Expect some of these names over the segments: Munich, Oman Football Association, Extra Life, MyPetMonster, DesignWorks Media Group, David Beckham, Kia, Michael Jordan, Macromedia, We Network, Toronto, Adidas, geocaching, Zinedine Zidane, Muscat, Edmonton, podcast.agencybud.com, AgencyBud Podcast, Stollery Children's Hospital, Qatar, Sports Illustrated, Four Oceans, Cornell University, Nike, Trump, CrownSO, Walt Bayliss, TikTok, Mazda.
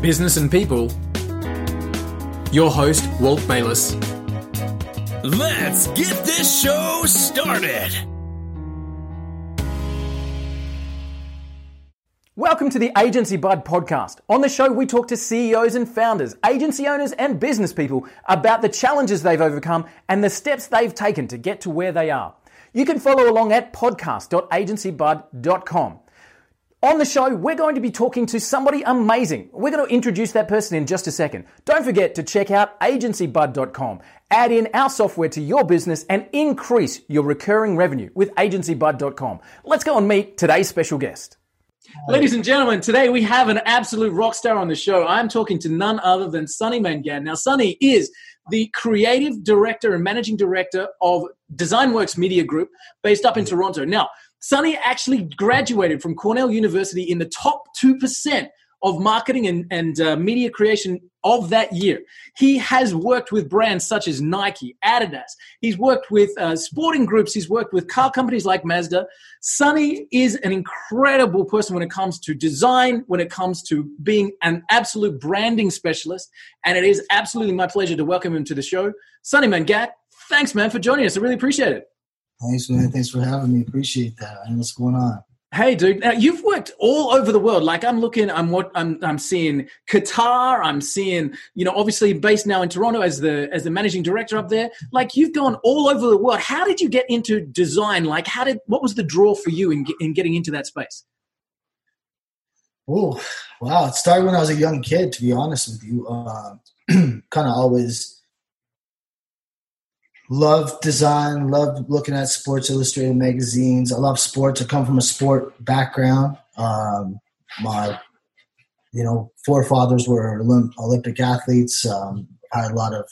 business and people, your host, Walt Bayliss. Let's get this show started. Welcome to the Agency Bud podcast. On the show, we talk to CEOs and founders, agency owners and business people about the challenges they've overcome and the steps they've taken to get to where they are. You can follow along at podcast.agencybud.com. On the show, we're going to be talking to somebody amazing. We're going to introduce that person in just a second. Don't forget to check out agencybud.com. Add in our software to your business and increase your recurring revenue with agencybud.com. Let's go and meet today's special guest. Ladies and gentlemen, today we have an absolute rock star on the show. I'm talking to none other than Sonny Mangat. Now, Sonny is the creative director and managing director of DesignWorks Media Group based up in Toronto. Now, Sonny actually graduated from Cornell University in the top 2% of marketing and media creation of that year. He has worked with brands such as Nike, Adidas. He's worked with sporting groups. He's worked with car companies like Mazda. Sonny is an incredible person when it comes to design, when it comes to being an absolute branding specialist. And it is absolutely my pleasure to welcome him to the show. Sonny Mangat, thanks, man, for joining us. I really appreciate it. Thanks, man. Thanks for having me. Appreciate that. And what's going on? Hey, dude! Now, you've worked all over the world. Like I'm seeing Qatar. I'm seeing, obviously based now in Toronto as the managing director up there. Like you've gone all over the world. How did you get into design? Like what was the draw for you in getting into that space? Oh, wow! It started when I was a young kid. To be honest with you, kind of always. Love design, love looking at Sports Illustrated magazines. I love sports. I come from a sport background. My, forefathers were Olympic athletes. I had a lot of,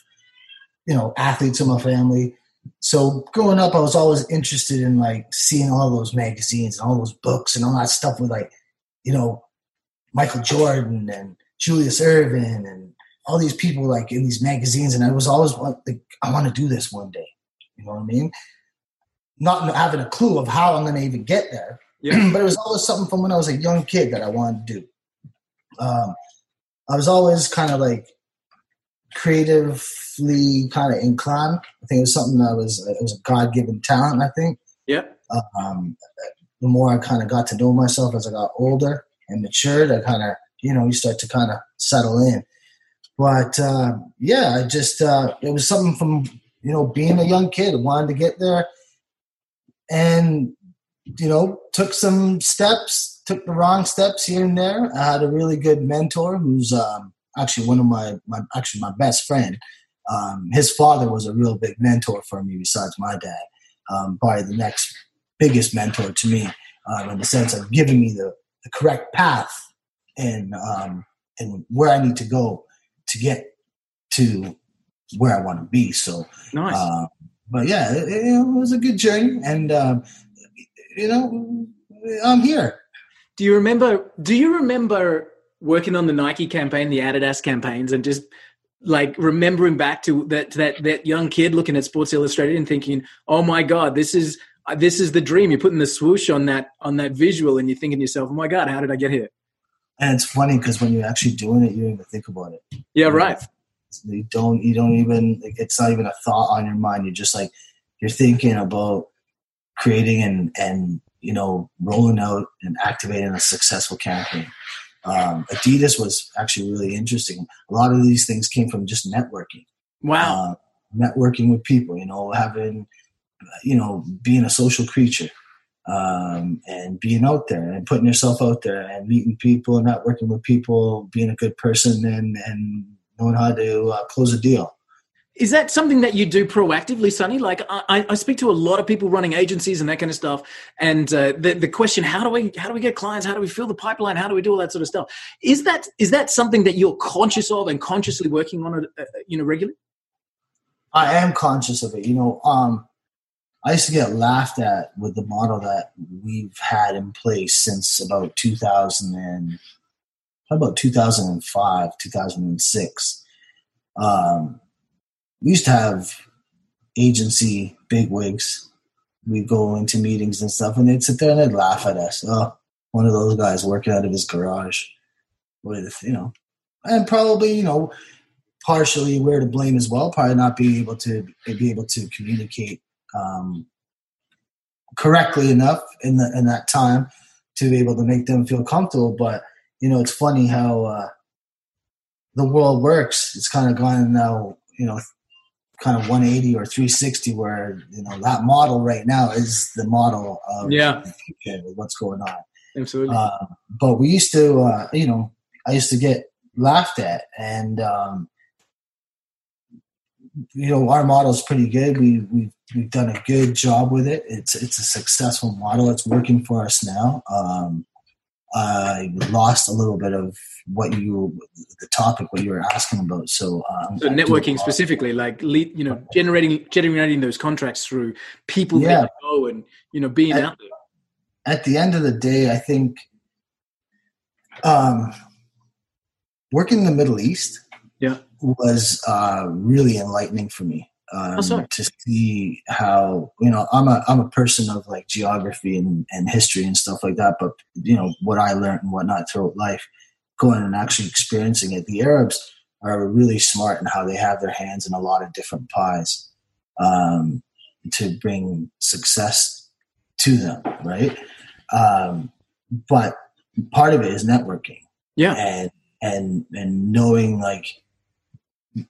athletes in my family. So growing up, I was always interested in seeing all those magazines and all those books and all that stuff with Michael Jordan and Julius Erving and all these people in these magazines, and I was always I want to do this one day. You know what I mean? Not having a clue of how I'm going to even get there, yeah. But it was always something from when I was a young kid that I wanted to do. I was always kind of creatively kind of inclined. I think it was something it was a God-given talent, I think. Yeah. The more I kind of got to know myself as I got older and matured, I kind of, you start to kind of settle in. But, I just it was something from, being a young kid. I wanted to get there and, took some steps, took the wrong steps here and there. I had a really good mentor who's actually one of my best friend. His father was a real big mentor for me besides my dad, probably the next biggest mentor to me in the sense of giving me the correct path and where I need to go to get to where I want to be. So, nice. But yeah, it was a good journey and, I'm here. Do you remember working on the Nike campaign, the Adidas campaigns, and just remembering back to that young kid looking at Sports Illustrated and thinking, oh my God, this is the dream. You're putting the swoosh on that visual and you're thinking to yourself, oh my God, how did I get here? And it's funny because when you're actually doing it, you don't even think about it. Yeah, right. You don't even, it's not even a thought on your mind. You're just you're thinking about creating and rolling out and activating a successful campaign. Adidas was actually really interesting. A lot of these things came from just networking. Wow. Networking with people, having, being a social creature. And being out there and putting yourself out there and meeting people, networking with people, being a good person and knowing how to close a deal. Is that something that you do proactively, Sonny? I speak to a lot of people running agencies and that kind of stuff. And the question, how do we get clients? How do we fill the pipeline? How do we do all that sort of stuff? Is that something that you're conscious of and consciously working on it, regularly? I am conscious of it, I used to get laughed at with the model that we've had in place since about 2005, 2006. We used to have agency bigwigs. We'd go into meetings and stuff, and they'd sit there and they'd laugh at us. Oh, one of those guys working out of his garage with, and probably, you know, partially we're to blame as well, probably not being able to communicate correctly enough in that time to be able to make them feel comfortable. But, you know, it's funny how the world works. It's kind of gone now, you know, kind of 180 or 360 where, you know, that model right now is the model of the future, what's going on. Absolutely. But we used to, you know, I used to get laughed at, and, you know, our model is pretty good. We've done a good job with it. It's a successful model. It's working for us now. I lost a little bit of the topic you were asking about. So networking specifically, like lead, you know, generating those contracts through people that you know, and, you know, being out there. At the end of the day, I think working in the Middle East was really enlightening for me, to see how, you know, I'm a person of like geography and history and stuff like that. But, you know, what I learned and whatnot throughout life, going and actually experiencing it, the Arabs are really smart in how they have their hands in a lot of different pies to bring success to them, right? But part of it is networking, and knowing like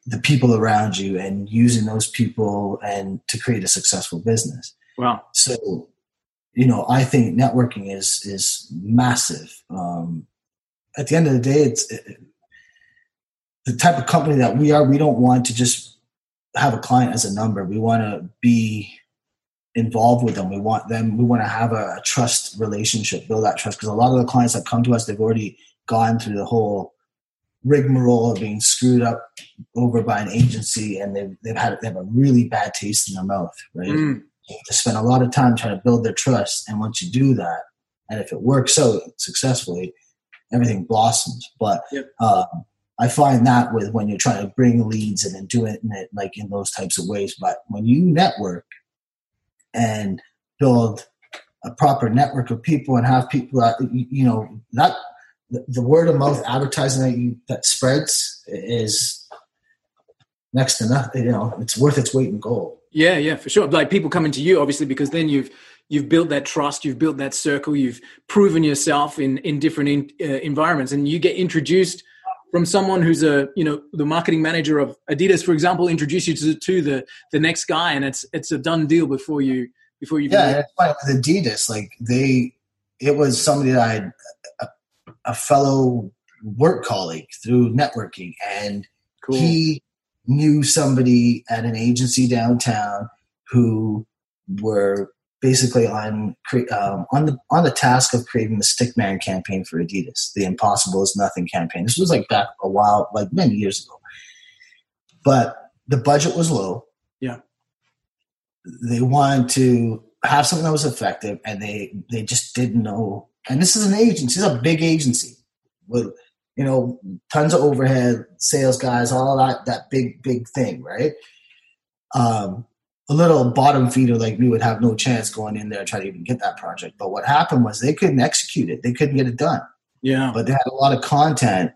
the people around you and using those people and to create a successful business. Wow! So, you know, I think networking is massive. At the end of the day, it's the type of company that we are. We don't want to just have a client as a number. We want to be involved with them. We want to have a trust relationship, build that trust. Because a lot of the clients that come to us, they've already gone through the whole rigmarole of being screwed up over by an agency, and they have a really bad taste in their mouth, right? Mm. They have to spend a lot of time trying to build their trust, and once you do that, and if it works out successfully, everything blossoms. But I find that with when you're trying to bring leads in and do it in it, like in those types of ways. But when you network and build a proper network of people and have people that, you know, that the word of mouth advertising that spreads is next to nothing. You know, it's worth its weight in gold. Yeah, for sure. Like people coming to you, obviously, because then you've built that trust, you've built that circle, you've proven yourself in different environments, and you get introduced from someone who's a, you know, the marketing manager of Adidas, for example, introduce you to the next guy, and it's a done deal before you. Yeah, that's why with Adidas, like it was somebody that a fellow work colleague through networking, and he knew somebody at an agency downtown who were basically on the task of creating the Stickman campaign for Adidas, the Impossible is Nothing campaign. This was like back a while, like many years ago, but the budget was low. Yeah. They wanted to have something that was effective, and they just didn't know. And this is an agency, it's a big agency with, you know, tons of overhead, sales guys, all that big thing, right? A little bottom feeder like we would have no chance going in there and try to even get that project. But what happened was they couldn't execute it. They couldn't get it done. Yeah. But they had a lot of content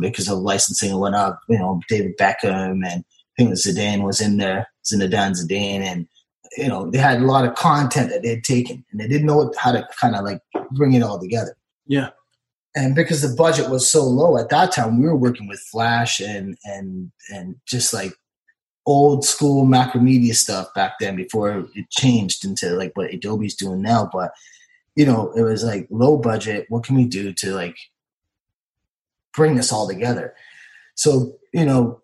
because of licensing went up. You know, David Beckham, and I think Zidane was in there, Zinedine Zidane. And, you know, they had a lot of content that they had taken, and they didn't know how to kind of like bring it all together. Yeah. And because the budget was so low at that time, we were working with Flash and just like old school Macromedia stuff back then before it changed into like what Adobe's doing now. But, you know, it was like low budget. What can we do to like bring this all together? So, you know,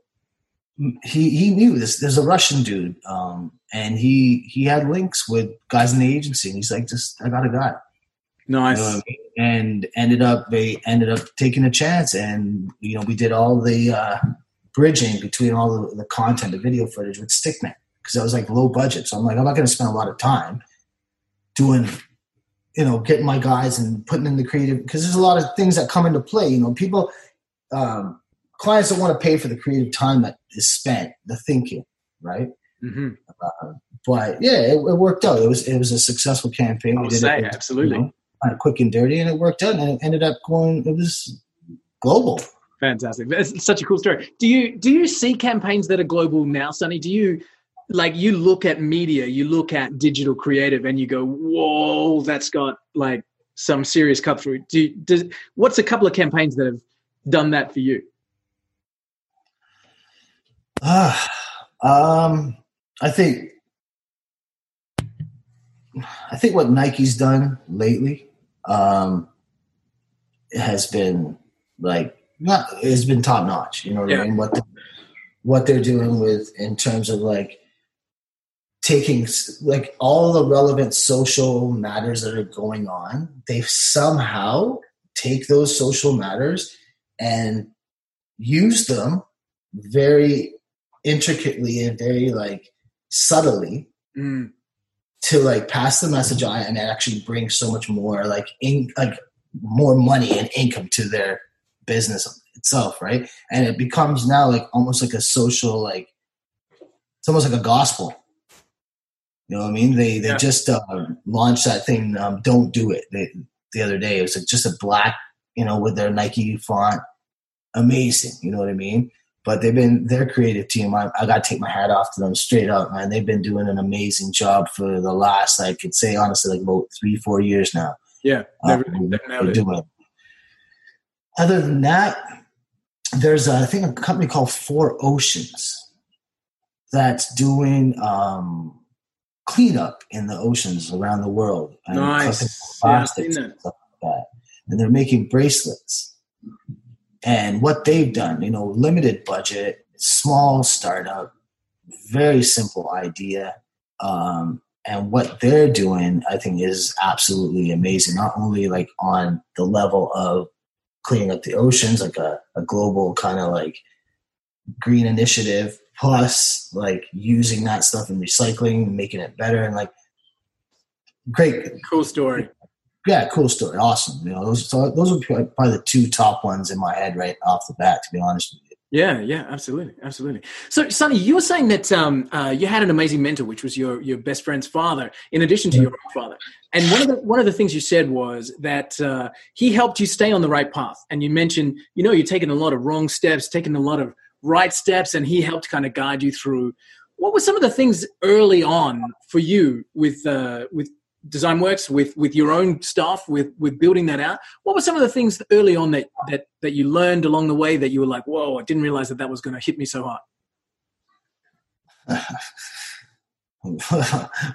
he knew this. There's a Russian dude and he had links with guys in the agency. And he's like, just, I got a guy. Nice. You know what I mean? And they ended up taking a chance, and, you know, we did all the, bridging between all the content, the video footage with Stickman, because I was like low budget. So I'm like, I'm not going to spend a lot of time doing, you know, getting my guys and putting in the creative, because there's a lot of things that come into play. You know, people, clients don't want to pay for the creative time that is spent, the thinking, right? Mm-hmm. But yeah, it worked out. It was a successful campaign. Absolutely, you know, kind of quick and dirty, and it worked out. And it ended up going. It was global. Fantastic. That's such a cool story. Do you see campaigns that are global now, Sonny? Do you, like, you look at media, you look at digital creative and you go, whoa, that's got like some serious cut through. What's a couple of campaigns that have done that for you? I think what Nike's done lately has been it's been top notch. You know what I mean? What they're doing with, in terms of like taking like all the relevant social matters that are going on, they somehow take those social matters and use them very intricately and very like subtly to like pass the message on and actually bring so much more more money and income to their business itself, right? And it becomes now like almost like a social, like it's almost like a gospel. You know what I mean? They just launched that thing, Don't Do It, the other day. It was like just a black, you know, with their Nike font. Amazing, you know what I mean? But their creative team, I got to take my hat off to them straight up, man. They've been doing an amazing job for the last, I could say honestly, like about 3-4 years now. Yeah, they're doing it. Other than that, there's a company called Four Oceans that's doing cleanup in the oceans around the world. And nice. Yeah, I've seen that. And stuff like that. And they're making bracelets. And what they've done, you know, limited budget, small startup, very simple idea. And what they're doing, I think, is absolutely amazing. Not only like on the level of cleaning up the oceans, like a global kind of like green initiative, plus like using that stuff and recycling and making it better. And like, great. Cool story. Yeah, cool story. Awesome. You know, those are probably the two top ones in my head right off the bat, to be honest with you. Yeah, absolutely. So, Sonny, you were saying that you had an amazing mentor, which was your best friend's father, in addition to your own father. And one of the things you said was that he helped you stay on the right path. And you mentioned, you know, you're taking a lot of wrong steps, taking a lot of right steps, and he helped kind of guide you through. What were some of the things early on for you with DesignWorks, with your own staff, with building that out? What were some of the things early on that you learned along the way that you were like, whoa, I didn't realize that was going to hit me so hard?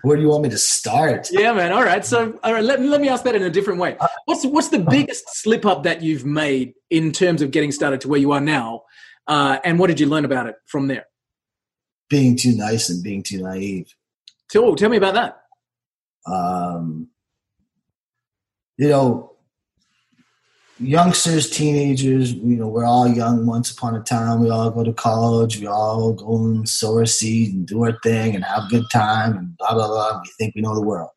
Where do you want me to start? Yeah, man. All right. So let me ask that in a different way. What's the biggest slip up that you've made in terms of getting started to where you are now? And what did you learn about it from there? Being too nice and being too naive. Tell me about that. You know, youngsters, teenagers, you know, we're all young once upon a time. We all go to college. We all go and sow our seed and do our thing and have a good time and blah, blah, blah. And we think we know the world.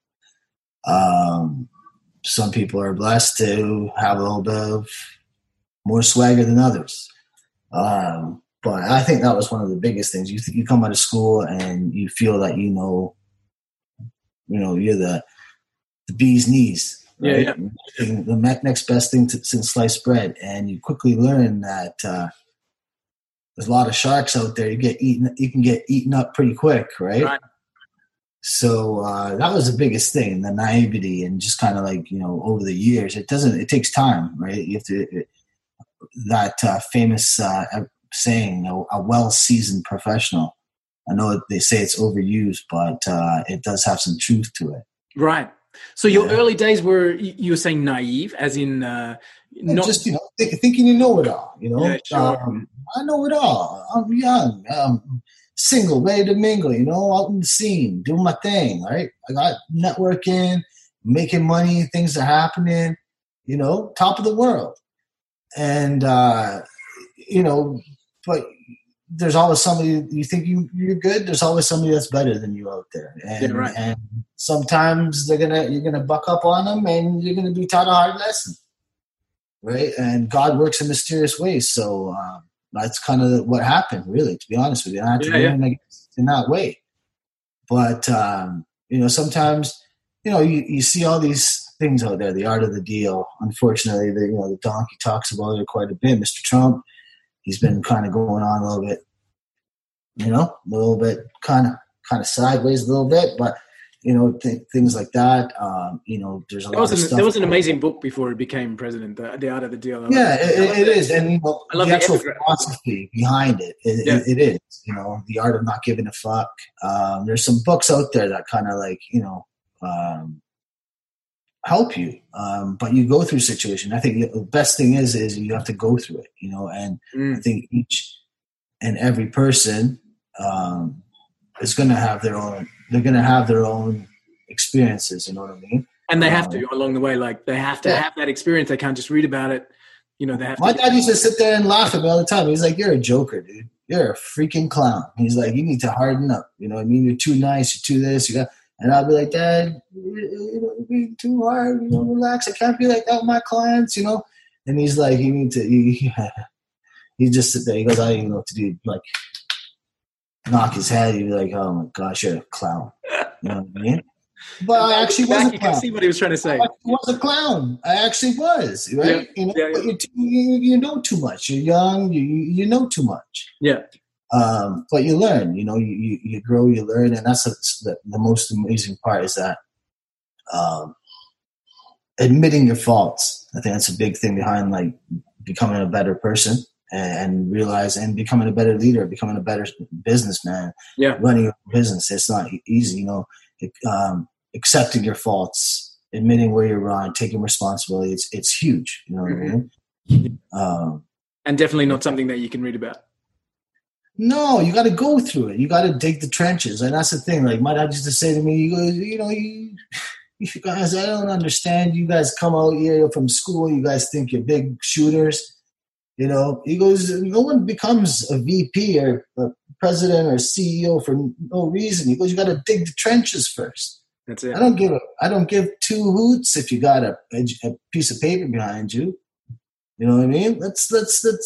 Some people are blessed to have a little bit of more swagger than others. But I think that was one of the biggest things. You come out of school and you feel that you know, you're the bee's knees, right? The next best thing since sliced bread. And you quickly learn that there's a lot of sharks out there. You can get eaten up pretty quick, right? So that was the biggest thing, the naivety, and just kind of like, you know, over the years, it takes time, right? You have to, that famous saying, a well-seasoned professional. I know they say it's overused, but it does have some truth to it. Right. So your early days were, you were saying naive, as in not... Just, you know, thinking you know it all, you know? Yeah, sure. I know it all. I'm young, single, ready to mingle, you know, out in the scene, doing my thing, right? I got networking, making money, things are happening, you know, top of the world. And, you know, but... there's always somebody you think you're good. There's always somebody that's better than you out there. And, and sometimes you're going to buck up on them and you're going to be taught a hard lesson. Right. And God works in mysterious ways. So that's kind of what happened, really, to be honest with you. I had to learn in that way. But, you know, sometimes, you know, you see all these things out there. The art of the deal. Unfortunately, the donkey talks about it quite a bit. Mr. Trump, he's been kind of going on a little bit, kind of sideways a little bit, but things like that. There's a lot of stuff. There was an amazing book before he became president, The Art of the Deal. Yeah, it is. And the actual philosophy behind it. It is, The Art of Not Giving a Fuck. There's some books out there that kind of help you. But you go through situation. I think the best thing is you have to go through it, I think each and every person is going to have their own. They're going to have their own experiences, you know what I mean? And they have to along the way. Like, they have to have that experience. They can't just read about it. They have My dad used to sit there and laugh at me all the time. He's like, "You're a joker, dude. You're a freaking clown." He's like, "You need to harden up. You know what I mean? You're too nice. You're too this. You got." And I'll be like, "Dad, you're being too hard. Relax. I can't be like that with my clients, . And he's like, "You need to." He just sit there. He goes, "I don't even know what to do." Like, knock his head, he'd be like, "Oh my gosh, you're a clown." You know what I mean? But I actually was a clown. You can see what he was trying to say. I was a clown. I actually was, right? Yeah. You know too much. You're young. You know too much. Yeah. But you learn. You grow. You learn, and that's the most amazing part is that admitting your faults. I think that's a big thing behind becoming a better person. And realize and becoming a better leader, becoming a better businessman, running your business. It's not easy, accepting your faults, admitting where you're wrong, taking responsibility. It's huge. You know what I mean? And definitely not something that you can read about. No, you got to go through it. You got to dig the trenches. And that's the thing. Like my dad used to say to me, you guys, I don't understand. You guys come out here from school. You guys think you're big shooters. He goes, "No one becomes a VP or a president or CEO for no reason." He goes, "You got to dig the trenches first." That's it. I don't give two hoots if you got a piece of paper behind you. You know what I mean? Let's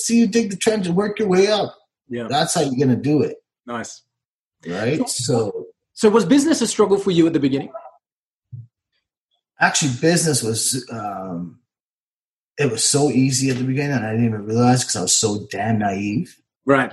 see you dig the trenches, work your way up. Yeah, that's how you're gonna do it. Nice, right? So was business a struggle for you at the beginning? Actually, business was. It was so easy at the beginning, and I didn't even realize because I was so damn naive. Right.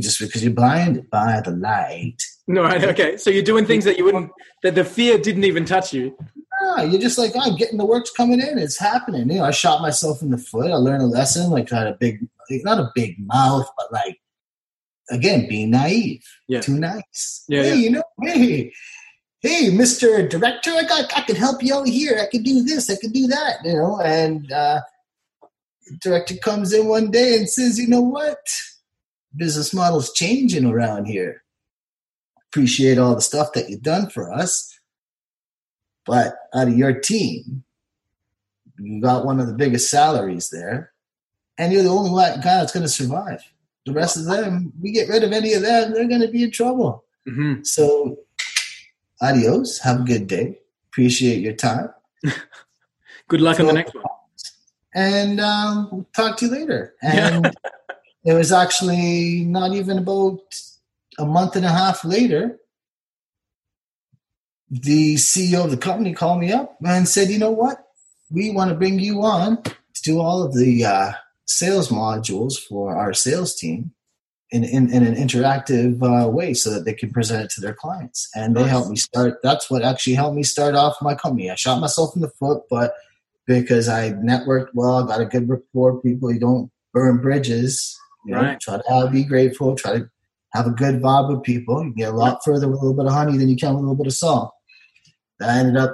Just because you're blinded by the light. No, right. Okay. So you're doing things that you wouldn't. That the fear didn't even touch you. No, you're just like, I'm getting the work's coming in. It's happening. I shot myself in the foot. I learned a lesson. I had not a big mouth, but again, being naive. Yeah. Too nice. Yeah. Hey, Mr. Director, I can help you out here. I can do this. I can do that, And the director comes in one day and says, "You know what? Business model's changing around here. Appreciate all the stuff that you've done for us. But out of your team, you got one of the biggest salaries there. And you're the only guy that's going to survive. The rest of them, we get rid of any of them, they're going to be in trouble." Mm-hmm. So... adios. Have a good day. Appreciate your time. Good luck on the next one. And we'll talk to you later. And it was actually not even about a month and a half later, the CEO of the company called me up and said, "You know what? We want to bring you on to do all of the sales modules for our sales team. In an interactive way so that they can present it to their clients." And they helped me start. That's what actually helped me start off my company. I shot myself in the foot, but because I networked well, got a good rapport, people, you don't burn bridges. Try to be grateful. Try to have a good vibe with people. You get a lot further with a little bit of honey than you can with a little bit of salt. That ended up,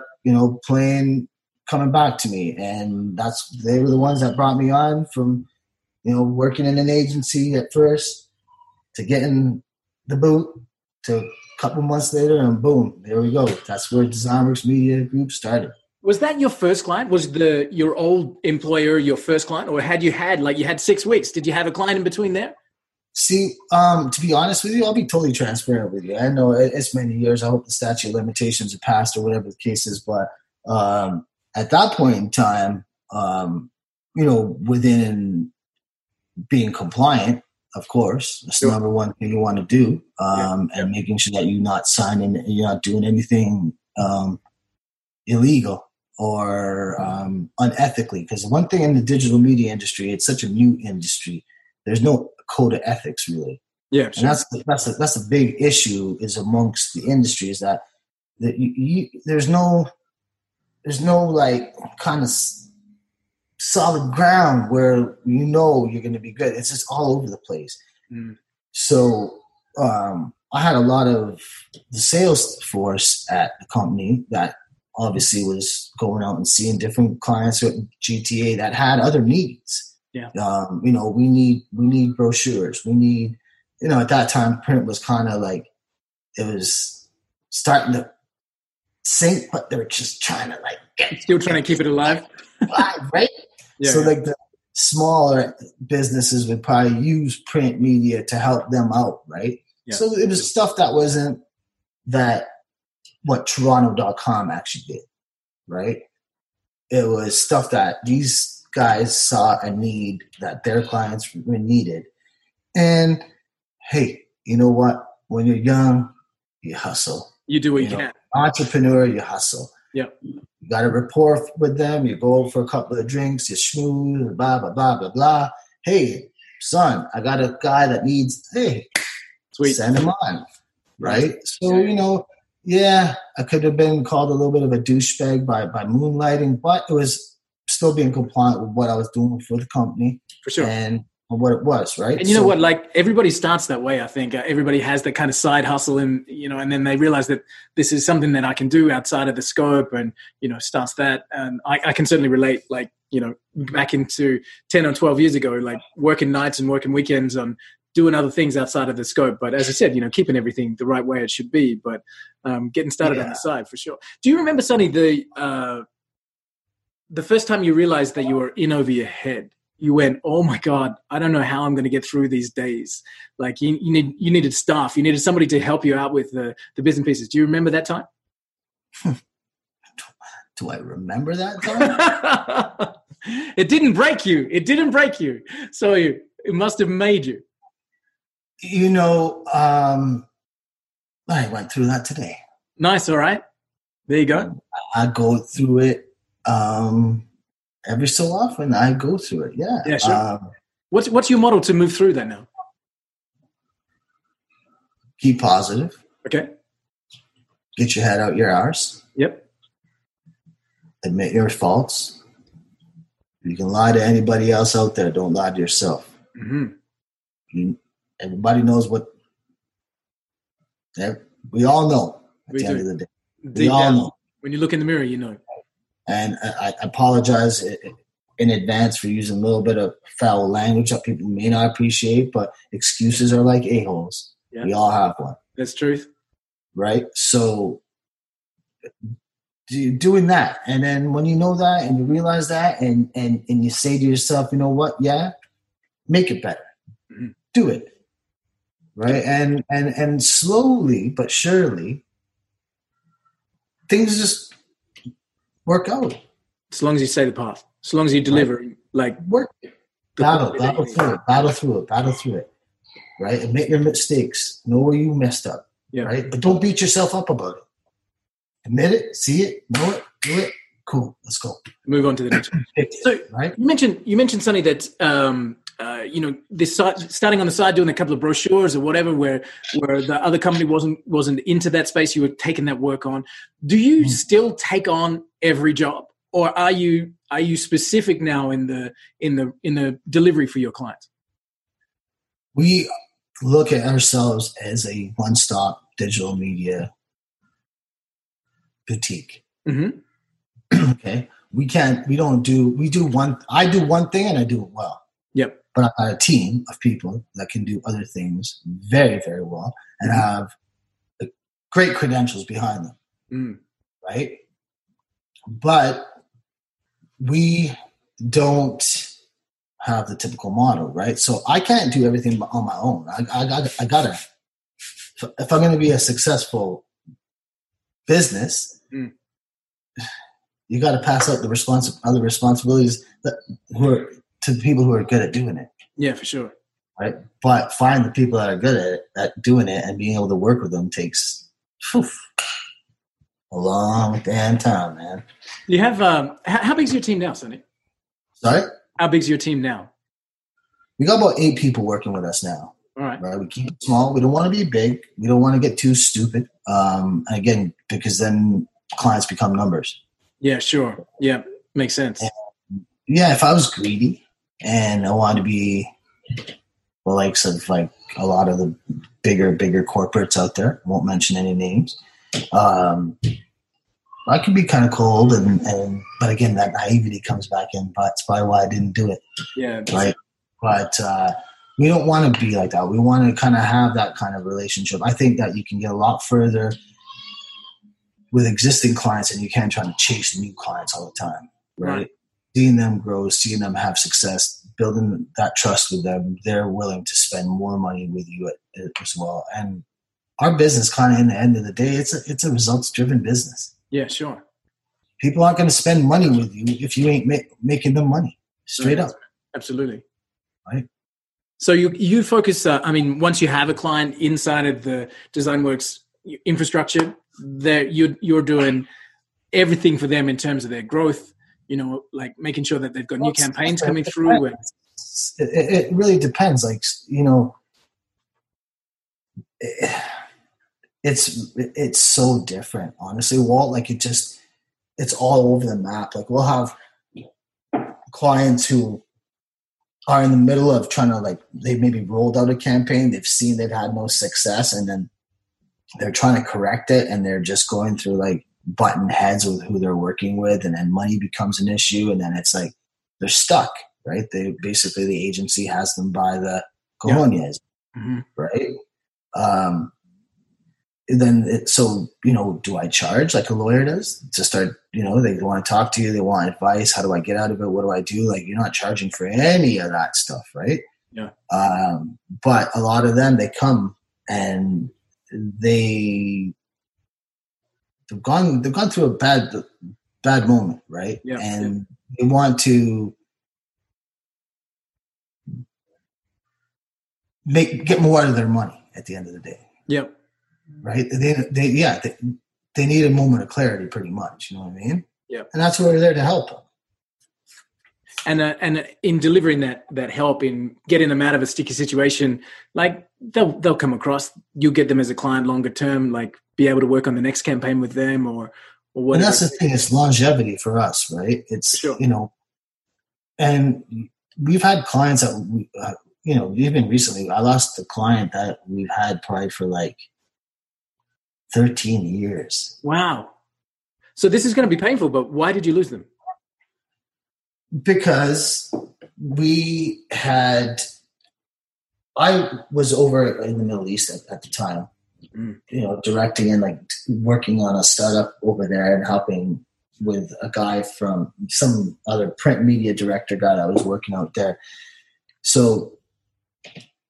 coming back to me. And they were the ones that brought me on from, working in an agency at first, to get in the boot, to a couple months later, and boom, there we go. That's where DesignWorks Media Group started. Was that your first client? Was your old employer your first client? Or had you had, you had 6 weeks? Did you have a client in between there? See, to be honest with you, I'll be totally transparent with you. I know it's many years. I hope the statute of limitations are passed or whatever the case is. But at that point in time, within being compliant, of course, that's the number one thing you want to do, and making sure that you're not doing anything illegal. or unethically. Because one thing in the digital media industry, it's such a new industry. There's no code of ethics, really. Yeah, sure. And that's a big issue is amongst the industry is that there's no like kind of solid ground where you know you're going to be good. It's just all over the place. Mm. So I had a lot of the sales force at the company that obviously was going out and seeing different clients at GTA that had other needs. Yeah. We need brochures. We need, at that time print was kind of like, it was starting to sink, but they were just trying to still trying to keep it alive. Right. Yeah, so yeah. Like the smaller businesses would probably use print media to help them out. Right. Yeah. So it was stuff that wasn't what Toronto.com actually did, right? It was stuff that these guys saw a need that their clients were needed. And, hey, you know what? When you're young, you hustle. You do what you can. Entrepreneur, you hustle. Yeah. You got a rapport with them. You go for a couple of drinks. You schmooze, blah, blah, blah, blah, blah. Hey, son, I got a guy that needs, hey, sweet. Send him on, right? So, yeah, I could have been called a little bit of a douchebag by moonlighting, but it was still being compliant with what I was doing for the company. For sure. And what it was, right? And you know what? Like, everybody starts that way, I think. Everybody has that kind of side hustle and, and then they realize that this is something that I can do outside of the scope and, starts that. And I can certainly relate, back into 10 or 12 years ago, like working nights and working weekends on doing other things outside of the scope. But as I said, keeping everything the right way it should be, but getting started on the side for sure. Do you remember, Sonny, the first time you realized that you were in over your head? You went, oh my God, I don't know how I'm going to get through these days. Like you needed staff. You needed somebody to help you out with the bits and pieces. Do you remember that time? Do I remember that time? It didn't break you. It didn't break you. So it must have made you. I went through that today. Nice, all right. There you go. I go through it every so often. I go through it, yeah. Yeah, sure. What's your model to move through that now? Keep positive. Okay. Get your head out your arse. Yep. Admit your faults. You can lie to anybody else out there. Don't lie to yourself. Mm-hmm. Everybody knows what we all know at the end of the day. We all know. When you look in the mirror, you know. And I apologize in advance for using a little bit of foul language that people may not appreciate, but excuses are like a-holes. Yeah. We all have one. That's truth. Right? So doing that. And then when you know that and you realize that and you say to yourself, you know what? Yeah, make it better. Mm-hmm. Do it. Right. And slowly but surely things just work out. As long as you say the path. As long as you deliver, right. Work it. Battle through it. Right? Admit your mistakes. Know where you messed up. Yeah. Right. But don't beat yourself up about it. Admit it, see it, know it, do it. Cool. Let's go. Move on to the next one. So right? You mentioned, Sonny, that this side, starting on the side, doing a couple of brochures or whatever, where the other company wasn't into that space, you were taking that work on. Do you still take on every job, or are you specific now in the delivery for your clients? We look at ourselves as a one-stop digital media boutique. Mm-hmm. Okay, I do one thing and I do it well. Yep. But I've got a team of people that can do other things very, very well and have great credentials behind them, right? But we don't have the typical model, right? So I can't do everything on my own. I gotta. If I'm going to be a successful business, you got to pass out other responsibilities to the people who are good at doing it. Yeah, for sure. Right? But find the people that are good at doing it and being able to work with them takes A long damn time, man. You have how big's your team now, Sonny? Sorry? How big's your team now? We got about 8 people working with us now. All right. Right? We keep it small. We don't want to be big. We don't want to get too stupid. Again, because then clients become numbers. Yeah, sure. Yeah, makes sense. And, yeah, if I was greedy and I wanted to be the likes of like a lot of the bigger corporates out there, I won't mention any names. I can be kind of cold, but again, that naivety comes back in. But it's probably why I didn't do it. Yeah. Right. But we don't want to be like that. We want to kind of have that kind of relationship. I think that you can get a lot further with existing clients than you can trying to chase new clients all the time. Right. Seeing them grow, seeing them have success, building that trust with them. They're willing to spend more money with you as well. And our business, kind of in the end of the day, it's a results-driven business. Yeah, sure. People aren't going to spend money with you if you ain't making them money, straight up. Absolutely. Right. So you focus, once you have a client inside of the DesignWorks infrastructure, you're doing everything for them in terms of their growth, like making sure that they've got new campaigns coming through. It really depends. It's so different, honestly, Walt. It's all over the map. We'll have clients who are in the middle of trying to they maybe rolled out a campaign. They've seen they've had no success, and then they're trying to correct it, and they're just going through button heads with who they're working with, and then money becomes an issue, and then it's they're stuck, right? They basically the agency has them by the cojones, right? Do I charge like a lawyer does to start, they want to talk to you. They want advice. How do I get out of it? What do I do? You're not charging for any of that stuff. Right. Yeah. But a lot of them, they come and they've gone through a bad moment. Right. Yeah. And they want to get more out of their money at the end of the day. Yep. Right. They need a moment of clarity, pretty much. You know what I mean? Yeah. And that's where we're there to help them. And in delivering that help, in getting them out of a sticky situation, they'll come across. You get them as a client longer term, be able to work on the next campaign with them or whatever. And that's the thing. It's longevity for us, right? It's sure. And we've had clients that we, even recently, I lost the client that we've had probably for 13 years. Wow. So this is going to be painful, but why did you lose them? Because I was over in the Middle East at the time, directing and working on a startup over there and helping with a guy from some other print media director guy that was working out there. So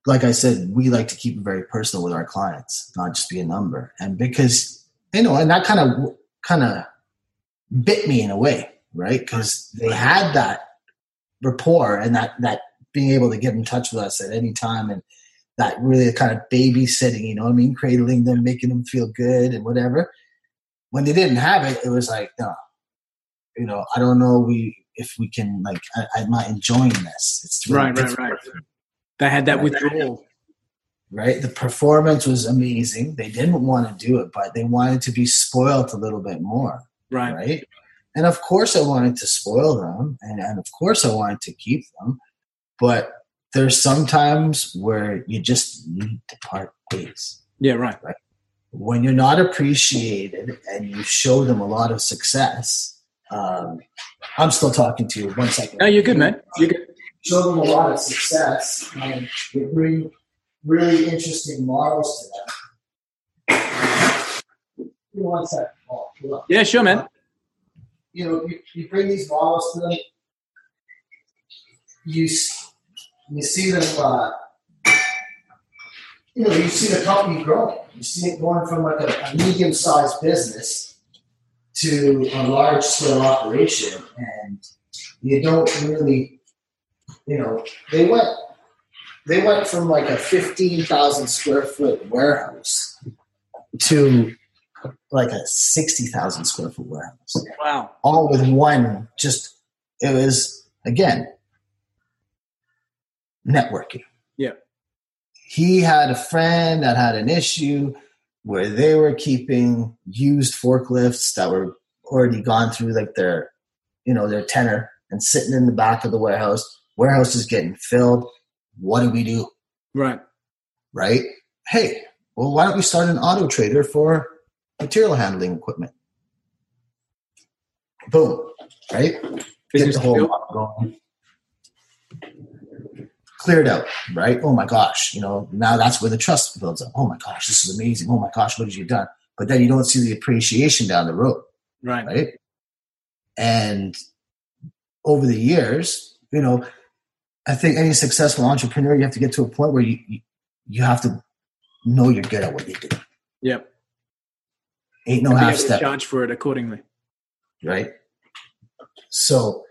like I said, we like to keep it very personal with our clients, not just be a number. And because, and that kind of bit me in a way, right? Because they had that rapport and that being able to get in touch with us at any time, and that really kind of babysitting, cradling them, making them feel good and whatever. When they didn't have it, it was no, I don't know if we can, I'm not enjoying this. It's really different. Right. They had that withdrawal. Right? The performance was amazing. They didn't want to do it, but they wanted to be spoiled a little bit more. Right. Right? And of course I wanted to spoil them, and of course I wanted to keep them. But there's sometimes where you just need to part ways. Yeah, right. When you're not appreciated and you show them a lot of success, I'm still talking to you. 1 second. No, you're good, man. You're good. Show them a lot of success and bring really interesting models to them. 1 second. Oh, hold on. Yeah, sure, man. You bring these models to them. You see them. You see the company growing. You see it going from a medium-sized business to a large-scale operation, and you don't really. They went from a 15,000 square foot warehouse to like a 60,000 square foot warehouse. Wow. All with one, just, it was, again, networking. Yeah. He had a friend that had an issue where they were keeping used forklifts that were already gone through like their, you know, their tenor and sitting in the back of the warehouse. Warehouse is getting filled. What do? Right. Right? Hey, well, why don't we start an auto trader for material handling equipment? Boom. Right? Get the whole lot going. Cleared out, right? Oh my gosh, you know, now that's where the trust builds up. Oh my gosh, this is amazing. Oh my gosh, what have you done? But then you don't see the appreciation down the road. Right. Right? And over the years, you know, I think any successful entrepreneur, you have to get to a point where you have to know you're good at what you do. Yep. Ain't no half step. Charge for it accordingly. Right. So,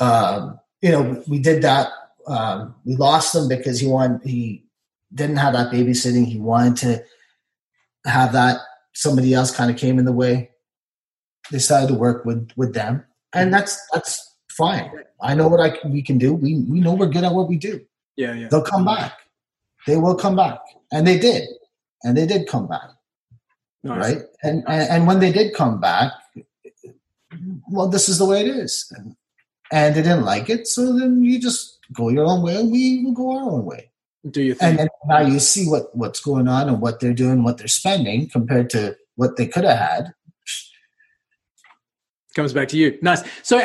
you know, we did that. We lost him because he didn't have that babysitting. He wanted to have that. Somebody else kind of came in the way. They decided to work with them. And that's fine. I know what we can do. We know we're good at what we do. Yeah, yeah. They'll come back. They will come back. And they did. And they did come back. Nice. Right? And when they did come back, well, this is the way it is. And they didn't like it. So then you just go your own way. We will go our own way. Do you think? And now you see what's going on and what they're doing, what they're spending compared to what they could have had. Comes back to you. Nice. So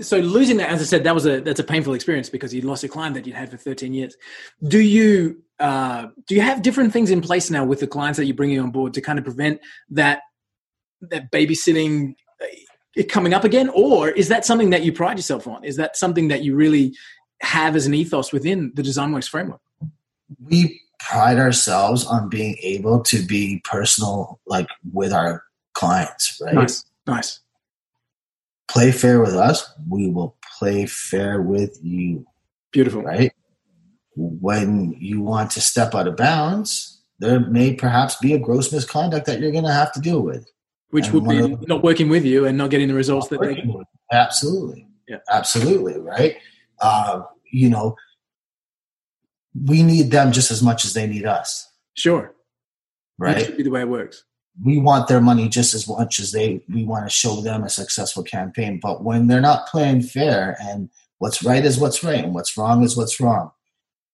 so losing that, as I said, that's a painful experience because you lost a client that you'd had for 13 years. Do you have different things in place now with the clients that you're bringing on board to kind of prevent that babysitting coming up again? Or is that something that you pride yourself on? Is that something that you really have as an ethos within the DesignWorks framework? We pride ourselves on being able to be personal, like with our clients, right? Nice. Play fair with us, we will play fair with you. Beautiful. Right? When you want to step out of bounds, there may perhaps be a gross misconduct that you're going to have to deal with. Which would be not working with you and not getting the results that they can. Absolutely. Yeah. Absolutely, right? You know, we need them just as much as they need us. Sure. Right? That should be the way it works. We want their money just as much as we want to show them a successful campaign. But when they're not playing fair and what's right is what's right and what's wrong is what's wrong.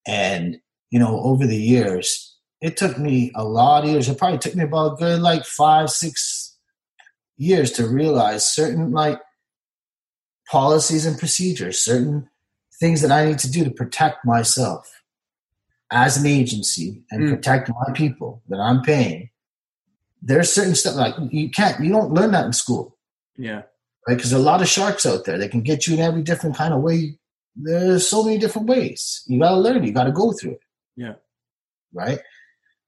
And, you know, over the years, it took me a lot of years. It probably took me about a good, 5-6 years to realize certain, policies and procedures, certain things that I need to do to protect myself as an agency and protect my people that I'm paying. There's certain stuff you don't learn that in school. Yeah. Right. Because there are a lot of sharks out there. They can get you in every different kind of way. There's so many different ways. You got to learn. You got to go through it. Yeah. Right.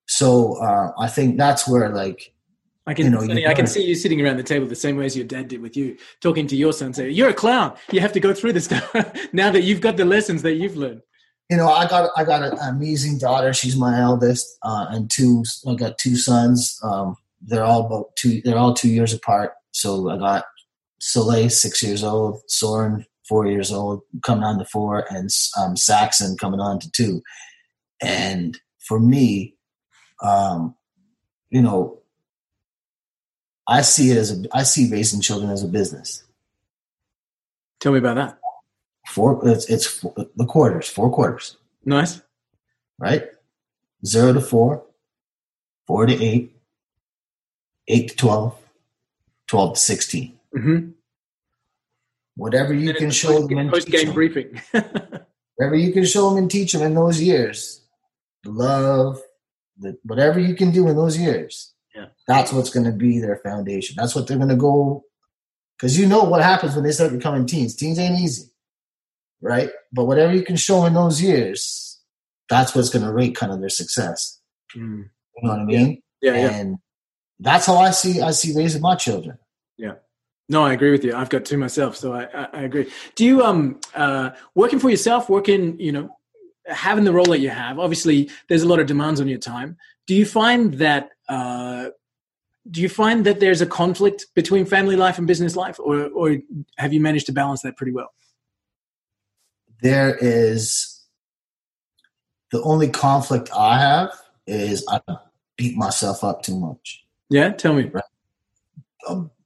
So I think that's where I can see you sitting around the table the same way as your dad did with you, talking to your son, saying, "You're a clown. You have to go through this stuff now that you've got the lessons that you've learned." You know, I got an amazing daughter. She's my eldest, I got two sons. They're all about two. They're all 2 years apart. So I got Soleil, 6 years old, Soren, 4 years old, coming on to 4, and Saxon coming on to 2. And for me, you know, I see raising children as a business. Tell me about that. It's four quarters. Nice. Right? 0 to 4, 4 to 8. 8 to 12, 12 to 16. Mm-hmm. Whatever you can show them and teach them. Post-game briefing. Whatever you can show them and teach them in those years, whatever you can do in those years, that's what's going to be their foundation. That's what they're going to go, because you know what happens when they start becoming teens. Teens ain't easy, right? But whatever you can show in those years, that's what's going to rate kind of their success. Mm. You know what I mean? Yeah, yeah. And that's how I see raising my children. Yeah. No, I agree with you. I've got two myself, so I agree. Do you working for yourself, having the role that you have, obviously there's a lot of demands on your time. Do you find that Do you find that there's a conflict between family life and business life, or have you managed to balance that pretty well? There is. The only conflict I have is I beat myself up too much. Yeah, tell me. Right?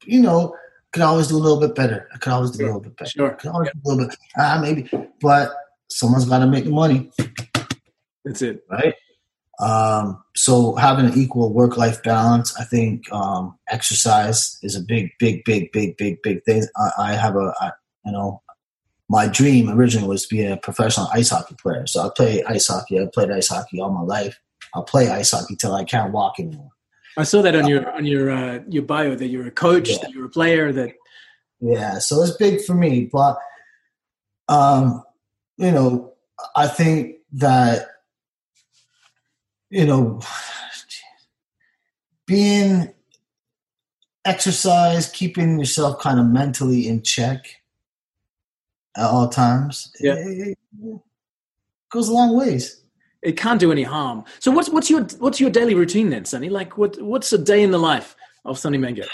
You know, could always do a little bit better. I could always do a little bit better. Sure. Could always do a little bit. Maybe, but someone's got to make the money. That's it, right? So having an equal work-life balance, I think exercise is a big thing. I have a, you know, my dream originally was to be a professional ice hockey player. So I play ice hockey. I played ice hockey all my life. I'll play ice hockey till I can't walk anymore. I saw that on your bio that you're a coach, that you're a player. So it's big for me. But, you know, I think that, you know, being exercise, keeping yourself kind of mentally in check at all times, it goes a long ways. It can't do any harm. So what's your daily routine then, Sonny? Like what's a day in the life of Sonny Mangat?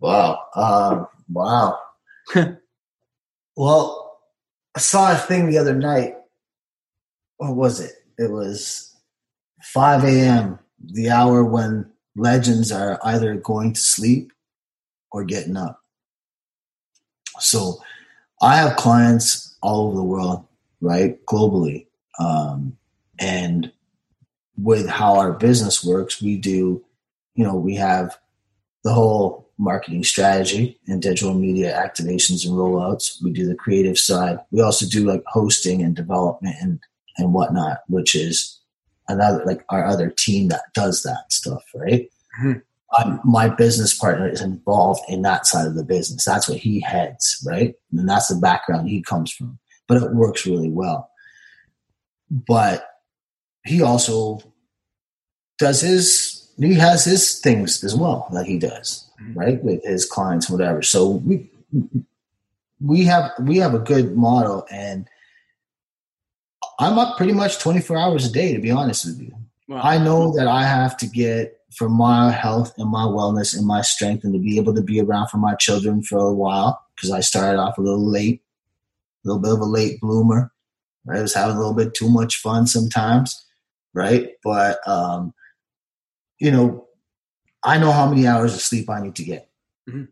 Wow. Well, I saw a thing the other night. What was it? It was 5 a.m., the hour when legends are either going to sleep or getting up. So I have clients all over the world, right, globally. And with how our business works, we do, you know, we have the whole marketing strategy and digital media activations and rollouts. We do the creative side. We also do like hosting and development and whatnot, which is another, like our other team that does that stuff, right? Mm-hmm. My business partner is involved in that side of the business. That's what he heads, right? And that's the background he comes from. But it works really well. But he also he has his things as well that he does, right? With his clients, whatever. So we have a good model, and I'm up pretty much 24 hours a day, to be honest with you. Wow. I know that I have to get for my health and my wellness and my strength and to be able to be around for my children for a while, because I started off a little late, a little bit of a late bloomer. Right? I was having a little bit too much fun sometimes, right? But, you know, I know how many hours of sleep I need to get. Mm-hmm.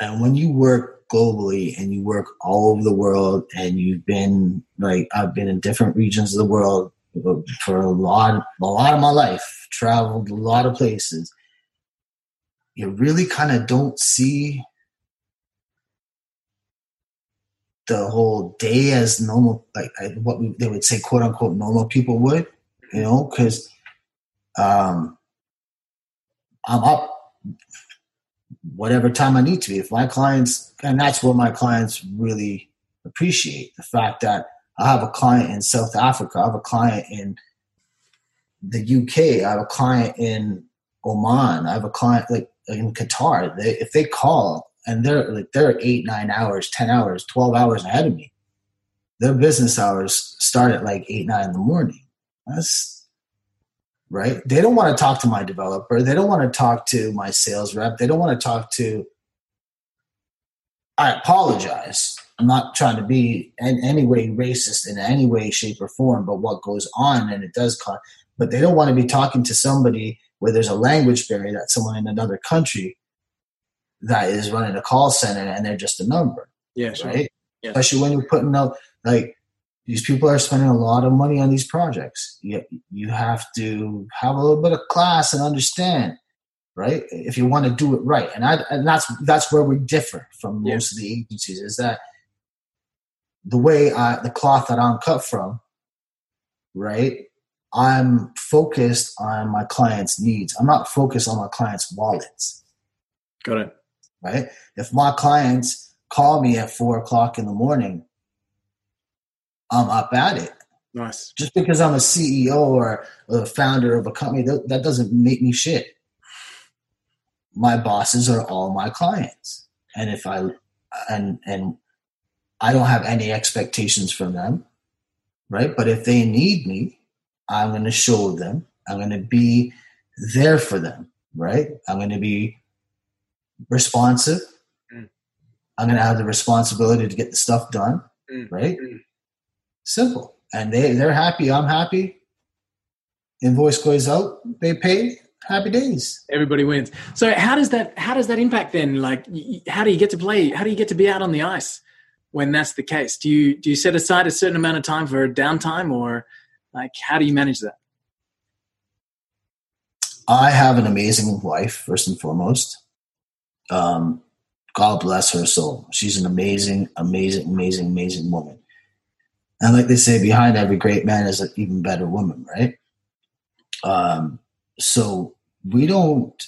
And when you work globally and you work all over the world and you've been, like, I've been in different regions of the world for a lot of my life, traveled a lot of places, you really kind of don't see the whole day as normal, like what they would say, quote unquote, normal people would, you know, because I'm up whatever time I need to be. If my clients, and that's what my clients really appreciate, the fact that I have a client in South Africa. I have a client in the UK. I have a client in Oman. I have a client like in Qatar. If they call and they're 8, 9 hours, 10 hours, 12 hours ahead of me, their business hours start at like 8, 9 in the morning. That's right. They don't want to talk to my developer. They don't want to talk to my sales rep. They don't want to talk to. I apologize. I'm not trying to be in any way racist in any way, shape, or form, but what goes on, and it does cause, but they don't want to be talking to somebody where there's a language barrier, that someone in another country that is running a call center and they're just a number. Yeah, sure. Right? Yeah. Especially when you're putting out, like, these people are spending a lot of money on these projects. You have to have a little bit of class and understand, right? If you want to do it right. And that's where we differ from most of the agencies, is that the way the cloth that I'm cut from, right, I'm focused on my client's needs. I'm not focused on my client's wallets. Got it. Right? If my clients call me at 4 o'clock in the morning, I'm up at it. Nice. Just because I'm a CEO or a founder of a company, that doesn't make me shit. My bosses are all my clients. And if I don't have any expectations from them, right? But if they need me, I'm going to show them. I'm going to be there for them, right? I'm going to be responsive. Mm. I'm going to have the responsibility to get the stuff done, right? Mm. Simple. And they're happy. I'm happy. Invoice goes out. They pay. Happy days. Everybody wins. So how does that impact then? Like, how do you get to play? How do you get to be out on the ice when that's the case? Do you set aside a certain amount of time for downtime, or like, how do you manage that? I have an amazing wife, first and foremost. God bless her soul. She's an amazing, amazing, amazing, amazing woman. And like they say, behind every great man is an even better woman, right? So we don't,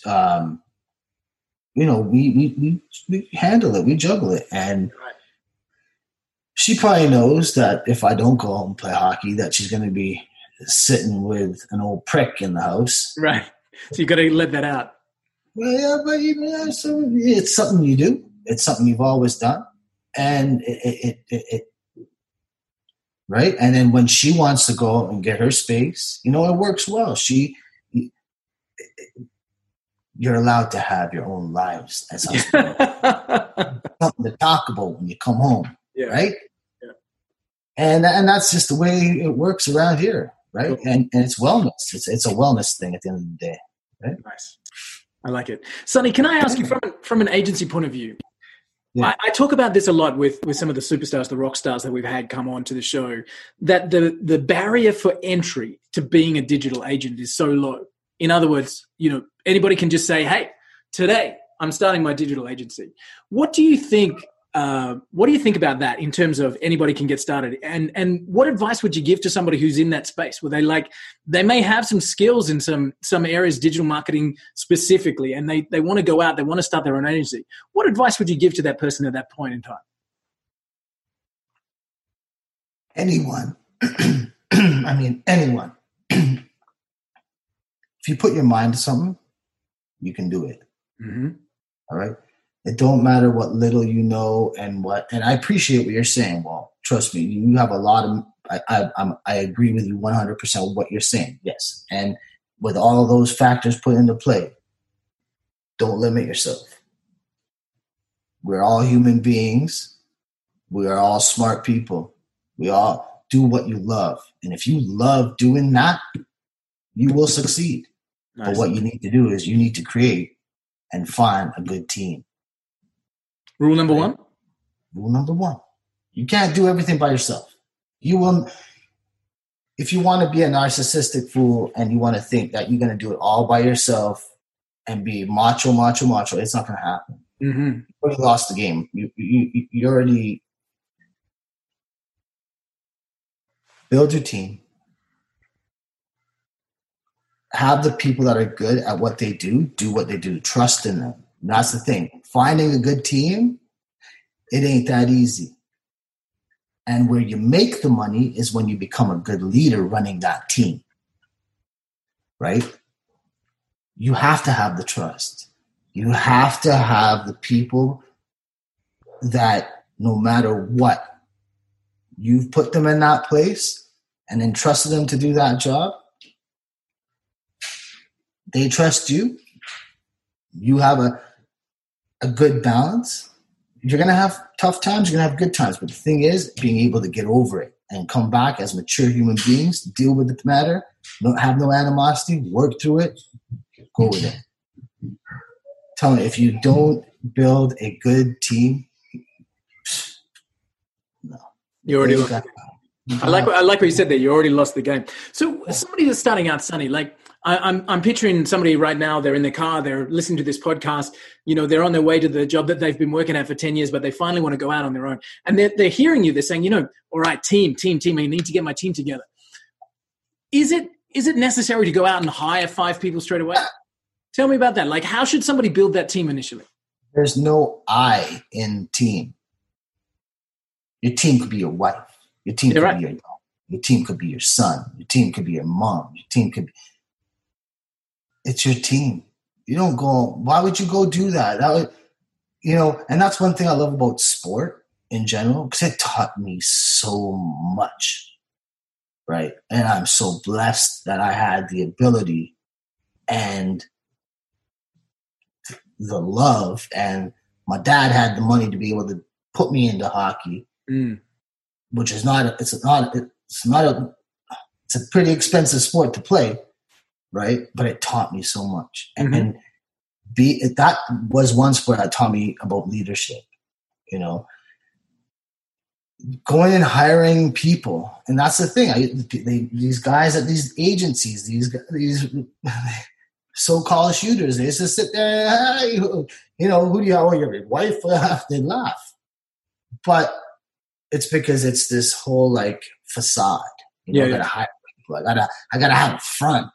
we handle it, we juggle it. And she probably knows that if I don't go home and play hockey, that she's going to be sitting with an old prick in the house. Right. So you got to let that out. Well, yeah, but so it's something you do. It's something you've always done. And right. And then when she wants to go out and get her space, it works well. You're allowed to have your own lives. That's something to talk about when you come home. Yeah. Right. Yeah. And that's just the way it works around here. Right. Cool. And it's wellness. It's a wellness thing at the end of the day. Right? Nice. I like it. Sonny, can I ask you from an agency point of view? Yeah. I talk about this a lot with some of the superstars, the rock stars that we've had come on to the show, that the barrier for entry to being a digital agent is so low. In other words, anybody can just say, hey, today I'm starting my digital agency. What do you think about that in terms of anybody can get started? And what advice would you give to somebody who's in that space where they may have some skills in some areas, digital marketing specifically, and they want to go out, they want to start their own agency. What advice would you give to that person at that point in time? Anyone. If you put your mind to something, you can do it. Mm-hmm. All right. It don't matter what little you know and I appreciate what you're saying. Well, trust me, you have a lot of, I agree with you 100% with what you're saying. Yes. And with all of those factors put into play, don't limit yourself. We're all human beings. We are all smart people. We all do what you love. And if you love doing that, you will succeed. Nice. But what you need to do is you need to create and find a good team. Rule number one? Rule number one. You can't do everything by yourself. You will, if you want to be a narcissistic fool and you want to think that you're going to do it all by yourself and be macho, it's not going to happen. Mm-hmm. You already lost the game. You already build your team. Have the people that are good at what they do what they do. Trust in them. And that's the thing. Finding a good team, it ain't that easy. And where you make the money is when you become a good leader running that team, right? You have to have the trust. You have to have the people that no matter what, you've put them in that place and entrusted them to do that job. They trust you. You have a good balance. You're going to have tough times. You're going to have good times. But the thing is, being able to get over it and come back as mature human beings, deal with the matter, don't have no animosity, work through it, go with it. Tell me, if you don't build a good team, no. You already lost. I like what you said there. You already lost the game. So somebody that's starting out, Sonny, like, I'm picturing somebody right now, they're in their car, they're listening to this podcast, they're on their way to the job that they've been working at for 10 years, but they finally want to go out on their own. And they're hearing you, they're saying, all right, team, I need to get my team together. Is it necessary to go out and hire 5 people straight away? Tell me about that. Like, how should somebody build that team initially? There's no I in team. Your team could be your wife. Your team could be your dog. Your team could be your son. Your team could be your mom. Your team could be... It's your team. You don't go, why would you go do that? That would, and that's one thing I love about sport in general, because it taught me so much, right? And I'm so blessed that I had the ability and the love, and my dad had the money to be able to put me into hockey, which is not, it's a pretty expensive sport to play. Right. But it taught me so much. And then that was one sport that taught me about leadership, you know, going and hiring people. And that's the thing. These guys at these agencies, these so-called shooters, they just sit there, you know, who do you have? Oh, your wife? They laugh. But it's because it's this whole like facade. You know, I gotta hire people. I gotta have a front.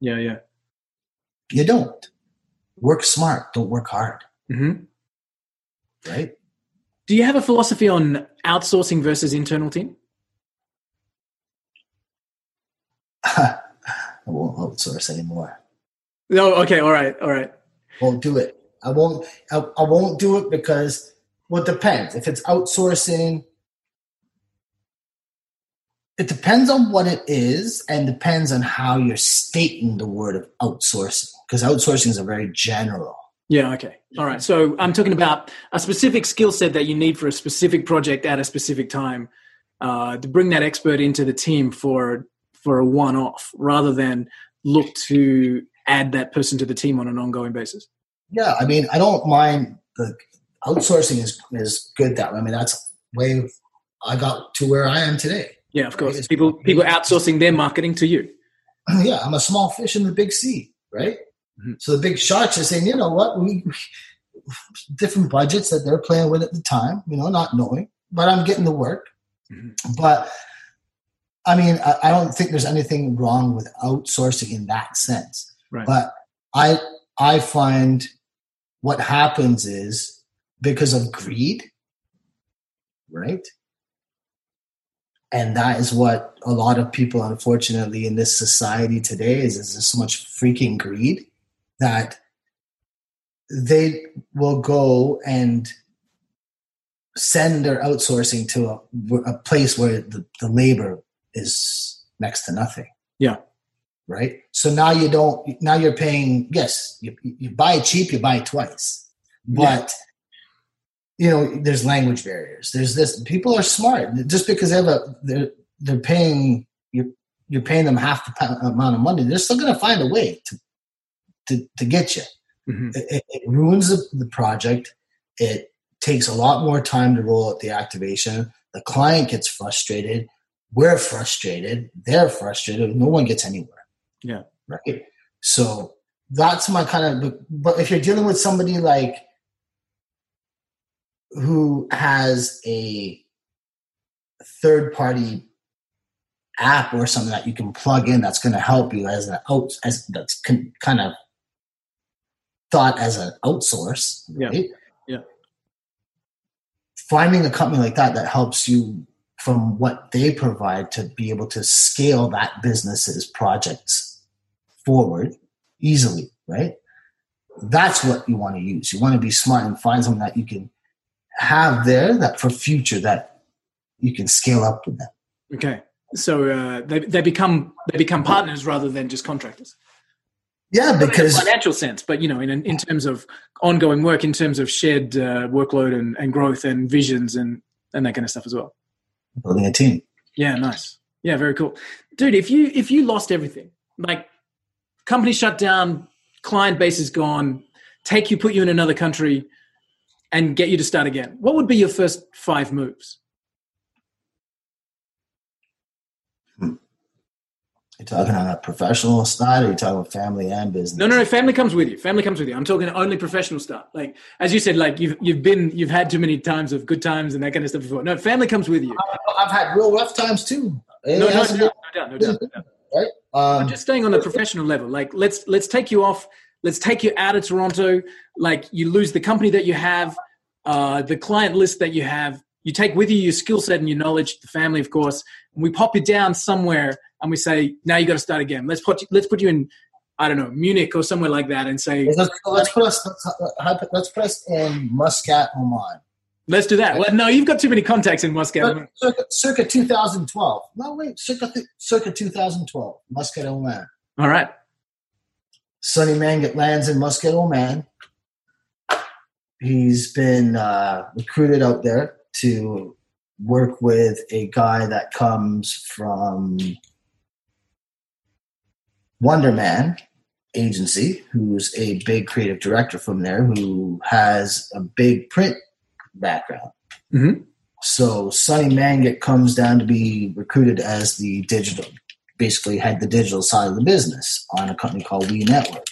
Yeah. You don't. Work smart. Don't work hard. Mm-hmm. Right? Do you have a philosophy on outsourcing versus internal team? I won't outsource anymore. No. Okay. All right. Won't do it. I won't do it because, well, it depends. If it's outsourcing, it depends on what it is and depends on how you're stating the word of outsourcing, because outsourcing is a very general. Yeah. Okay. All right. So I'm talking about a specific skill set that you need for a specific project at a specific time, to bring that expert into the team for a one-off rather than look to add that person to the team on an ongoing basis. Yeah. I mean, I don't mind the outsourcing is good that way. I mean, that's the way I got to where I am today. Yeah, of course. Right? People outsourcing their marketing to you. Yeah. I'm a small fish in the big sea, right? Mm-hmm. So the big sharks are saying, you know what, we different budgets that they're playing with at the time, you know, not knowing, but I'm getting the work. Mm-hmm. But I mean, I don't think there's anything wrong with outsourcing in that sense. Right. But I find what happens is because of greed, right? And that is what a lot of people, unfortunately, in this society today is there's so much freaking greed that they will go and send their outsourcing to a place where the labor is next to nothing. Yeah. Right? So now you're paying, yes, you buy cheap, you buy twice. But, you know, there's language barriers. There's this, people are smart. Just because they have they're paying, you're paying them half the amount of money, they're still going to find a way to get you. Mm-hmm. It ruins the project. It takes a lot more time to roll out the activation. The client gets frustrated. We're frustrated. They're frustrated. No one gets anywhere. Yeah. Right. So that's my kind of, but if you're dealing with somebody like who has a third party app or something that you can plug in, that's going to help you kind of thought as an outsource. Right? Yeah. Finding a company like that helps you from what they provide to be able to scale that business's projects forward easily, right? That's what you want to use. You want to be smart and find something that you can have there that for future that you can scale up with them. Okay. So they become partners rather than just contractors. Yeah, because in a financial sense, but you know, in terms of ongoing work, in terms of shared workload and growth and visions and that kind of stuff as well. Building a team. Yeah, nice. Yeah, very cool. Dude, if you lost everything, like company shut down, client base is gone, put you in another country and get you to start again, what would be your first 5 moves? You're talking on a professional side or you're talking about family and business? No. Family comes with you. I'm talking only professional stuff. Like, as you said, like you've had too many times of good times and that kind of stuff before. No, family comes with you. I've had real rough times too. No doubt. Right? I'm just staying on the professional level. Like let's take you off. Let's take you out of Toronto. Like you lose the company that you have, the client list that you have. You take with you your skill set and your knowledge, the family, of course. And we pop you down somewhere and we say, now you got to start again. Let's put you in, I don't know, Munich or somewhere like that and say. Let's put us in Muscat, Oman. Let's do that. Well, no, you've got too many contacts in Muscat. Circa 2012. No, wait, circa 2012, Muscat, Oman. All right. Sonny Mangat lands in Muscat, Oman. He's been recruited out there to work with a guy that comes from Wonderman Agency, who's a big creative director from there, who has a big print background. Mm-hmm. So Sonny Mangat comes down to be recruited as the digital, basically had the digital side of the business on a company called We Network.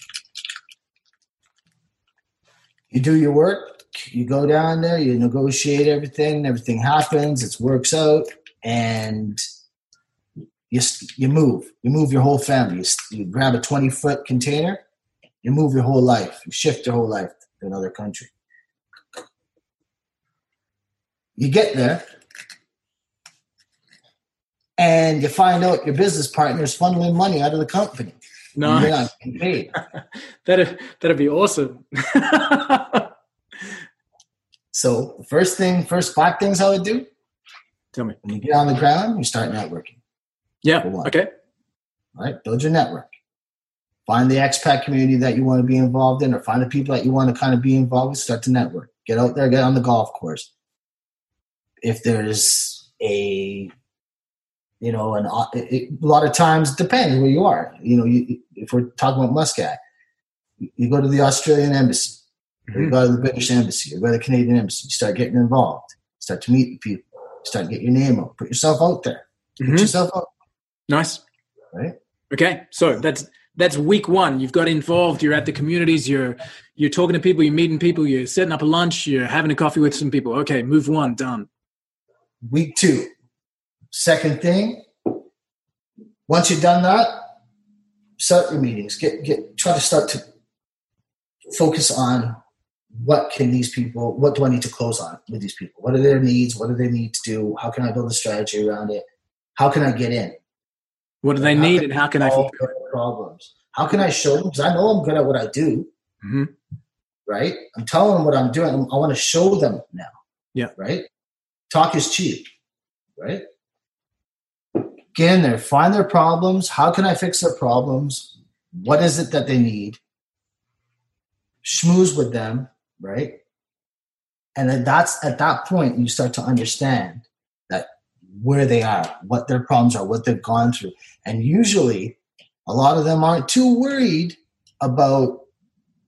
You do your work, you go down there, you negotiate everything, everything happens, it works out, and you move your whole family. You grab a 20-foot container, you move your whole life, you shift your whole life to another country. You get there, and you find out your business partner is funneling money out of the company. No, nice. That'd be awesome. So the first 5 things I would do. Tell me. When you get on the ground, you start networking. Yeah. Okay. All right. Build your network. Find the expat community that you want to be involved in, or find the people that you want to kind of be involved with. Start to network. Get out there. Get on the golf course. If there's a lot of times depends where you are. If we're talking about Muscat, you go to the Australian embassy, or you go to the British embassy, or you go to the Canadian embassy. You start getting involved. Start to meet people. Start to get your name out. Put yourself out there. Put yourself out. Nice. Right. Okay. So that's week one. You've got involved. You're at the communities. You're talking to people. You're meeting people. You're setting up a lunch. You're having a coffee with some people. Okay. Move one. Done. Week two. Second thing, once you've done that, start your meetings. Try to start to focus on what do I need to close on with these people? What are their needs? What do they need to do? How can I build a strategy around it? How can I get in? What do they need, and how can I solve their problems? How can I show them? Because I know I'm good at what I do, right? I'm telling them what I'm doing. I want to show them now. Yeah. Right? Talk is cheap, right? Get in there, find their problems. How can I fix their problems? What is it that they need? Schmooze with them, right? And then that's at that point you start to understand that where they are, what their problems are, what they've gone through. And usually a lot of them aren't too worried about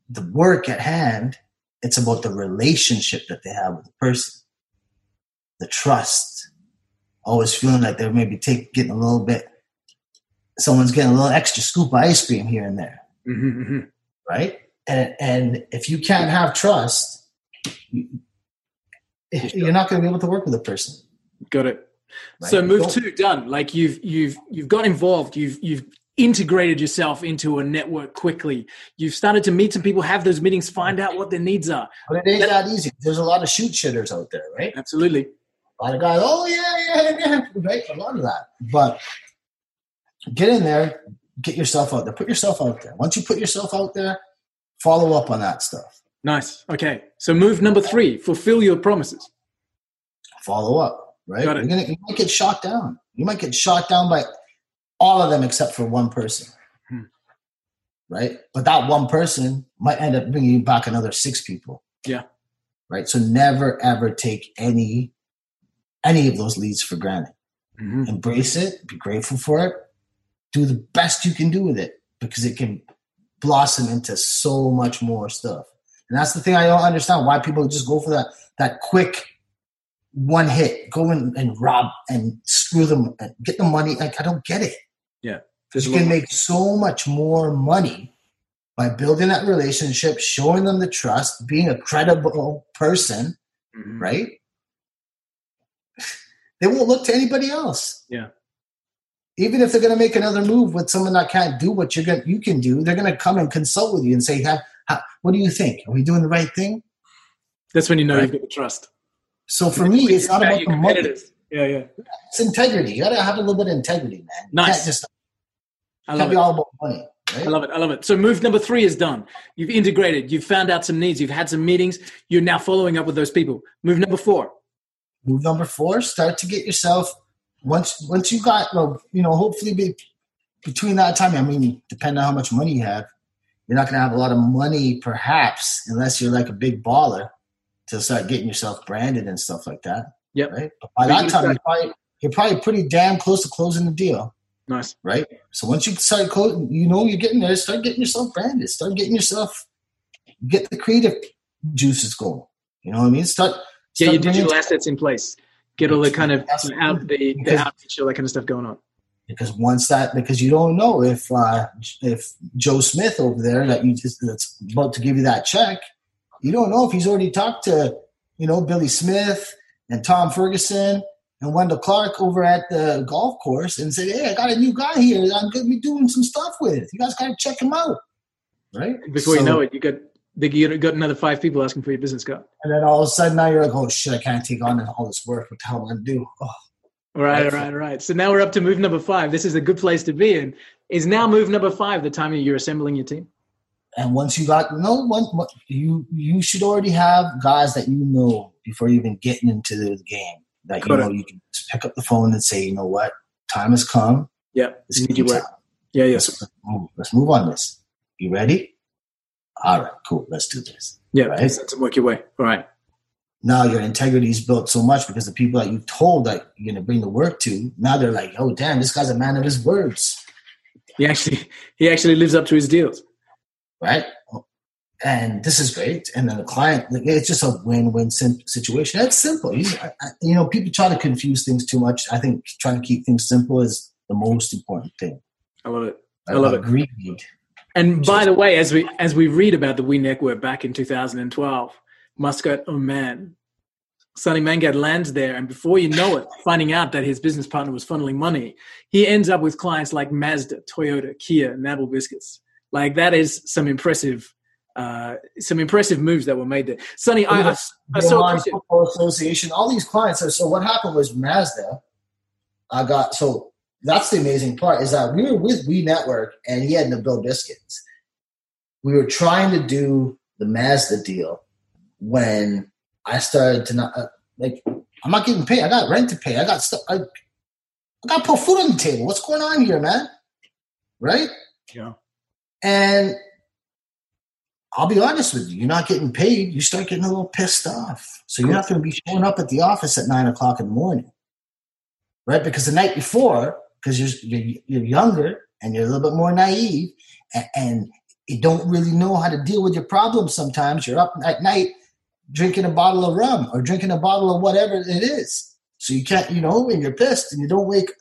the work at hand. It's about the relationship that they have with the person, the trust. Always feeling like they're maybe getting a little bit, someone's getting a little extra scoop of ice cream here and there, right? And if you can't have trust, you're not going to be able to work with a person. Got it. Right? So move two, done. Like you've got involved. You've integrated yourself into a network quickly. You've started to meet some people, have those meetings, find out what their needs are. But it ain't that easy. There's a lot of shoot shitters out there, right? Absolutely. A lot of guys, right? A lot of that. But get in there, get yourself out there, put yourself out there. Once you put yourself out there, follow up on that stuff. Nice. Okay. So move number 3, fulfill your promises. Follow up, right? Got it. You might get shot down. You might get shot down by all of them except for one person, right? But that one person might end up bringing you back another 6 people. Yeah. Right? So never, ever take any of those leads for granted. Embrace it, be grateful for it, do the best you can do with it, because it can blossom into so much more stuff. And that's the thing I don't understand, why people just go for that quick one hit, go in and rob and screw them and get the money. Like, I don't get it. Yeah. Because you can make so much more money by building that relationship, showing them the trust, being a credible person, right? They won't look to anybody else. Yeah. Even if they're going to make another move with someone that can't do what you can do, they're going to come and consult with you and say, what do you think? Are we doing the right thing? That's when you know you've got the trust. So for me, it's not about the money. Yeah. It's integrity. You got to have a little bit of integrity, man. Nice. You can't can't be all about money. Right? I love it. So move number 3 is done. You've integrated. You've found out some needs. You've had some meetings. You're now following up with those people. Move number 4. Move number 4, start to get yourself, once you got, hopefully between that time, depending on how much money you have, you're not going to have a lot of money perhaps, unless you're like a big baller, to start getting yourself branded and stuff like that. Yep. Right? But by that time, you're probably pretty damn close to closing the deal. Nice. Right? So once you start closing, you know you're getting there, start getting yourself branded. Start getting yourself, get the creative juices going. You know what I mean? Start your digital assets in place. Get all the kind of outreach, all that kind of stuff going on. Because because you don't know if Joe Smith over there that's about to give you that check, you don't know if he's already talked to, Billy Smith and Tom Ferguson and Wendell Clark over at the golf course and said, "Hey, I got a new guy here that I'm going to be doing some stuff with. You guys got to check him out." Right? Before you know it, you got another 5 people asking for your business card. And then all of a sudden now you're like, "Oh shit, I can't take on all this work. What the hell am I going to do?" Oh. Right. So now we're up to move number 5. This is a good place to be in. Is now move number 5 the time you're assembling your team? And once you got you should already have guys that you know before you even getting into the game. That you can just pick up the phone and say, "You know what, time has come. Yeah, this need your work. Yeah, yes. Let's move on this. You ready? All right, cool. Let's do this. Yeah, right. Let's work your way. All right." Now your integrity is built so much because the people that you've told that you're going to bring the work to, now they're like, "Oh, damn, this guy's a man of his words. He actually lives up to his deals." Right? And this is great. And then the client, it's just a win-win situation. That's simple. People try to confuse things too much. I think trying to keep things simple is the most important thing. I love it. Greed. And by the way, as we read about the We Network back in 2012, Muscat, Oman. Sonny Mangat lands there, and before you know it, finding out that his business partner was funneling money, he ends up with clients like Mazda, Toyota, Kia, and Apple Biscuits. Like, that is some impressive moves that were made there. Sonny, I saw Oman Football Association. All these clients. So what happened was Mazda. So that's the amazing part, is that we were with We Network, and he had Nabil Biscuits. We were trying to do the Mazda deal. When I started to I'm not getting paid. I got rent to pay. I got stuff. I got to put food on the table. What's going on here, man? Right? Yeah. And I'll be honest with you. You're not getting paid. You start getting a little pissed off. So you're not going to be showing up at the office at 9:00 in the morning, right? Because the night before, because you're younger and you're a little bit more naive and you don't really know how to deal with your problems. Sometimes you're up at night, drinking a bottle of rum or drinking a bottle of whatever it is. So you can't, and you're pissed and you don't wake.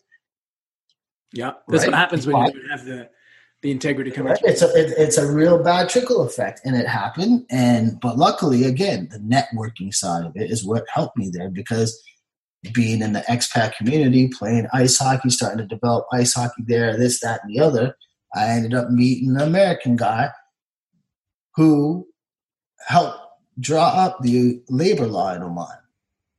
Yeah. That's right? What happens when you have the integrity coming. Right? It's a real bad trickle effect, and it happened. But luckily, again, the networking side of it is what helped me there, because being in the expat community, playing ice hockey, starting to develop ice hockey there, this, that, and the other, I ended up meeting an American guy who helped draw up the labor law in Oman.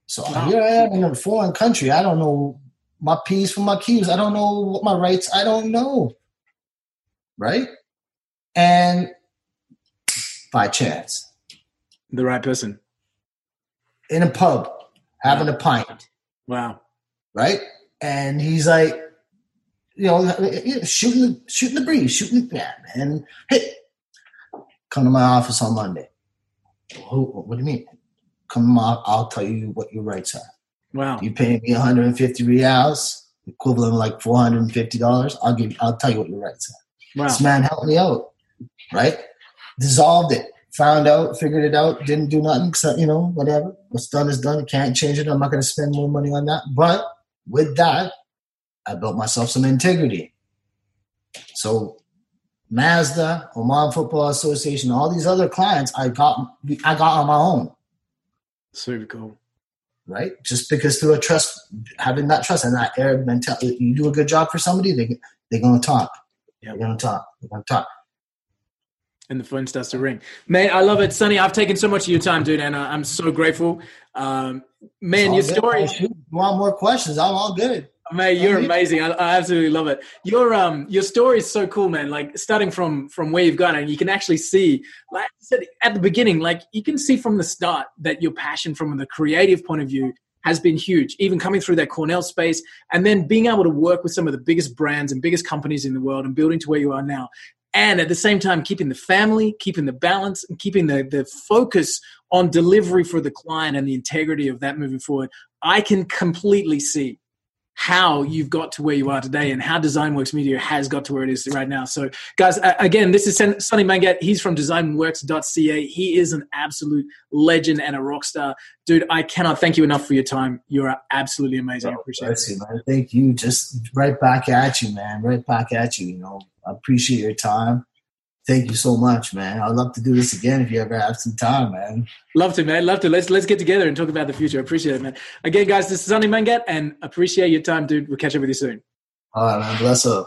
So here I am in a foreign country. I don't know my P's from my Q's. I don't know what my rights. I don't know. Right? And by chance, the right person in a pub having a pint. Wow. Right? And he's like, shooting the breeze, and hey, come to my office on Monday. What do you mean? Come on, I'll tell you what your rights are. Wow. You pay me 150 reals, equivalent of like $450. I'll tell you what your rights are. Wow. This man helped me out, right? Dissolved it, found out, figured it out, didn't do nothing, except, whatever. What's done is done. Can't change it. I'm not going to spend more money on that. But with that, I built myself some integrity. So Mazda, Oman Football Association, all these other clients I got on my own. Super cool. Right? Just because through having that trust and that Arab mentality, you do a good job for somebody, they're going to talk. Yeah, they're going to talk. And the phone starts to ring. Man, I love it, Sonny. I've taken so much of your time, dude, and I'm so grateful. Man, your story. If you want more questions, I'm all good. Mate, you're amazing. I absolutely love it. Your story is so cool, man. Like, starting from where you've gone, and you can actually see, like I said at the beginning, like you can see from the start that your passion from the creative point of view has been huge, even coming through that Cornell space and then being able to work with some of the biggest brands and biggest companies in the world and building to where you are now. and at the same time keeping the family, keeping the balance, and keeping the focus on delivery for the client and the integrity of that moving forward, I can completely see how you've got to where you are today and how DesignWorks Media has got to where it is right now. So guys, again, this is Sonny Mangat. He's from designworks.ca. He is an absolute legend and a rock star. Dude, I cannot thank you enough for your time. You're absolutely amazing. I appreciate it. Man. Thank you. Just right back at you, man. Right back at you. You know, I appreciate your time. Thank you so much, man. I'd love to do this again if you ever have some time, man. Love to, man. Love to. Let's get together and talk about the future. I appreciate it, man. Again, guys, this is Sonny Mangat, and appreciate your time, dude. We'll catch up with you soon. All right, man. Bless up.